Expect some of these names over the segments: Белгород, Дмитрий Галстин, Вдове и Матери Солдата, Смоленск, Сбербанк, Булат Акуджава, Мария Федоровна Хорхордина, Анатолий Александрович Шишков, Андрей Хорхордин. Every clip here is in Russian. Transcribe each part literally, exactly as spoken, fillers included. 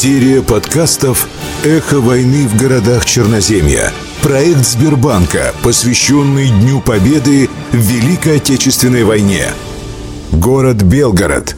Серия подкастов «Эхо войны в городах Черноземья». Проект Сбербанка, посвященный Дню Победы в Великой Отечественной войне. Город Белгород.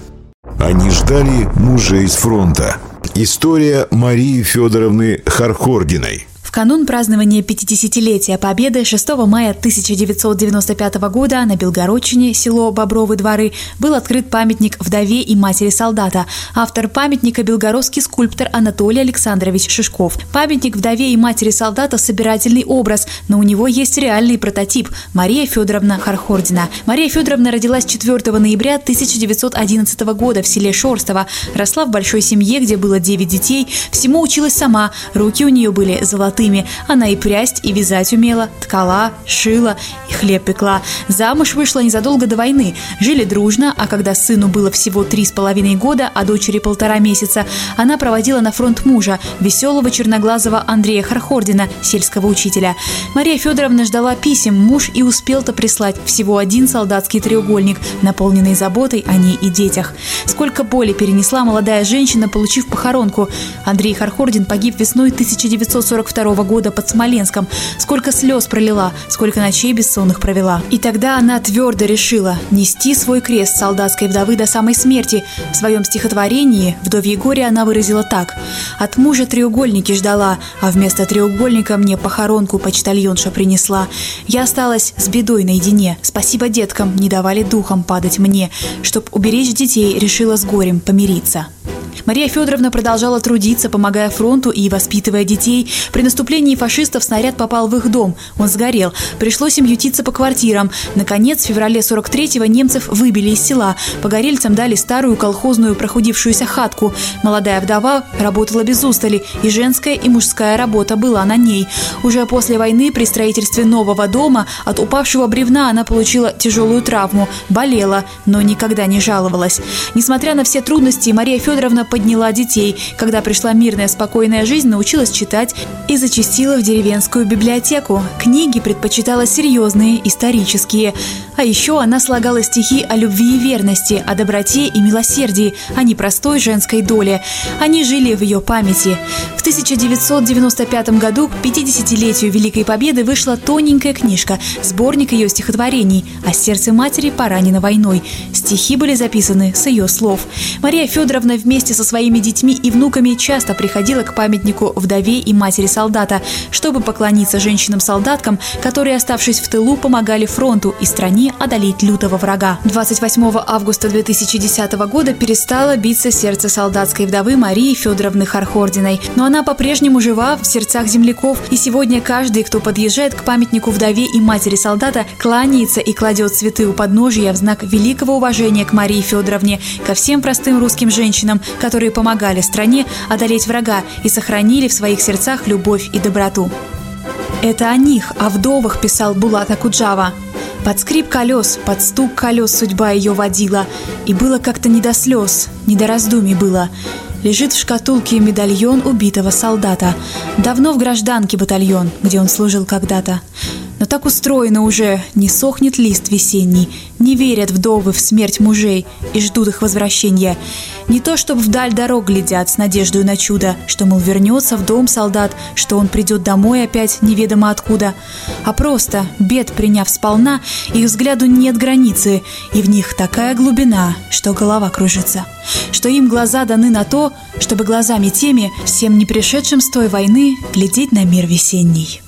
Они ждали мужей с фронта. История Марии Федоровны Хорхординой. В канун празднования пятидесятилетия Победы шестого мая тысяча девятьсот девяносто пятого года на Белгородчине, село Бобровы Дворы, был открыт памятник вдове и матери солдата. Автор памятника – белгородский скульптор Анатолий Александрович Шишков. Памятник вдове и матери солдата – собирательный образ, но у него есть реальный прототип – Мария Федоровна Хорхордина. Мария Федоровна родилась четвёртого ноября тысяча девятьсот одиннадцатого года в селе Шорстово. Росла в большой семье, где было девять детей. Всему училась сама. Руки у нее были золотые. Она и прясть, и вязать умела, ткала, шила и хлеб пекла. Замуж вышла незадолго до войны. Жили дружно, а когда сыну было всего три с половиной года, а дочери полтора месяца, она проводила на фронт мужа, веселого черноглазого Андрея Хорхордина, сельского учителя. Мария Федоровна ждала писем, муж и успел-то прислать всего один солдатский треугольник, наполненный заботой о ней и детях. Сколько боли перенесла молодая женщина, получив похоронку. Андрей Хорхордин погиб весной тысяча девятьсот сорок второго года под Смоленском. Сколько слез пролила, сколько ночей бессонных провела. И тогда она твердо решила нести свой крест солдатской вдовы до самой смерти. В своем стихотворении «Вдовье горе» она выразила так: «От мужа треугольники ждала, а вместо треугольника мне похоронку почтальонша принесла. Я осталась с бедой наедине. Спасибо деткам, не давали духом падать мне. Чтоб уберечь детей, решила с горем помириться». Мария Федоровна продолжала трудиться, помогая фронту и воспитывая детей. При наступлении фашистов снаряд попал в их дом. Он сгорел. Пришлось им ютиться по квартирам. Наконец, в феврале сорок третьего немцев выбили из села. Погорельцам дали старую колхозную прохудившуюся хатку. Молодая вдова работала без устали. И женская, и мужская работа была на ней. Уже после войны при строительстве нового дома от упавшего бревна она получила тяжелую травму. Болела, но никогда не жаловалась. Несмотря на все трудности, Мария Федоровна подняла детей. Когда пришла мирная, спокойная жизнь, научилась читать и зачастила в деревенскую библиотеку. Книги предпочитала серьезные, исторические. А еще она слагала стихи о любви и верности, о доброте и милосердии, о непростой женской доле. Они жили в ее памяти. В тысяча девятьсот девяносто пятом году к пятидесятилетию Великой Победы вышла тоненькая книжка, сборник ее стихотворений «О сердце матери, поранено войной». Стихи были записаны с ее слов. Мария Федоровна вместе со своими детьми и внуками часто приходила к памятнику вдове и матери солдата, чтобы поклониться женщинам-солдаткам, которые, оставшись в тылу, помогали фронту и стране одолеть лютого врага. двадцать восьмого августа две тысячи десятого года перестало биться сердце солдатской вдовы Марии Федоровны Хорхординой. Но она по-прежнему жива в сердцах земляков, и сегодня каждый, кто подъезжает к памятнику вдове и матери солдата, кланяется и кладет цветы у подножия в знак великого уважения к Марии Федоровне, ко всем простым русским женщинам, которые помогали стране одолеть врага и сохранили в своих сердцах любовь и доброту. Это о них, о вдовах, писал Булат Акуджава. Под скрип колес, под стук колес судьба ее водила, и было как-то не до слез, не до раздумий было. Лежит в шкатулке медальон убитого солдата. Давно в гражданке батальон, где он служил когда-то. Но так устроено уже, не сохнет лист весенний, не верят вдовы в смерть мужей и ждут их возвращения. Не то, чтоб вдаль дорог глядят с надеждой на чудо, что, мол, вернется в дом солдат, что он придет домой опять неведомо откуда. А просто, бед приняв сполна, их взгляду нет границы, и в них такая глубина, что голова кружится. Что им глаза даны на то, чтобы глазами теми, всем не пришедшим с той войны, глядеть на мир весенний».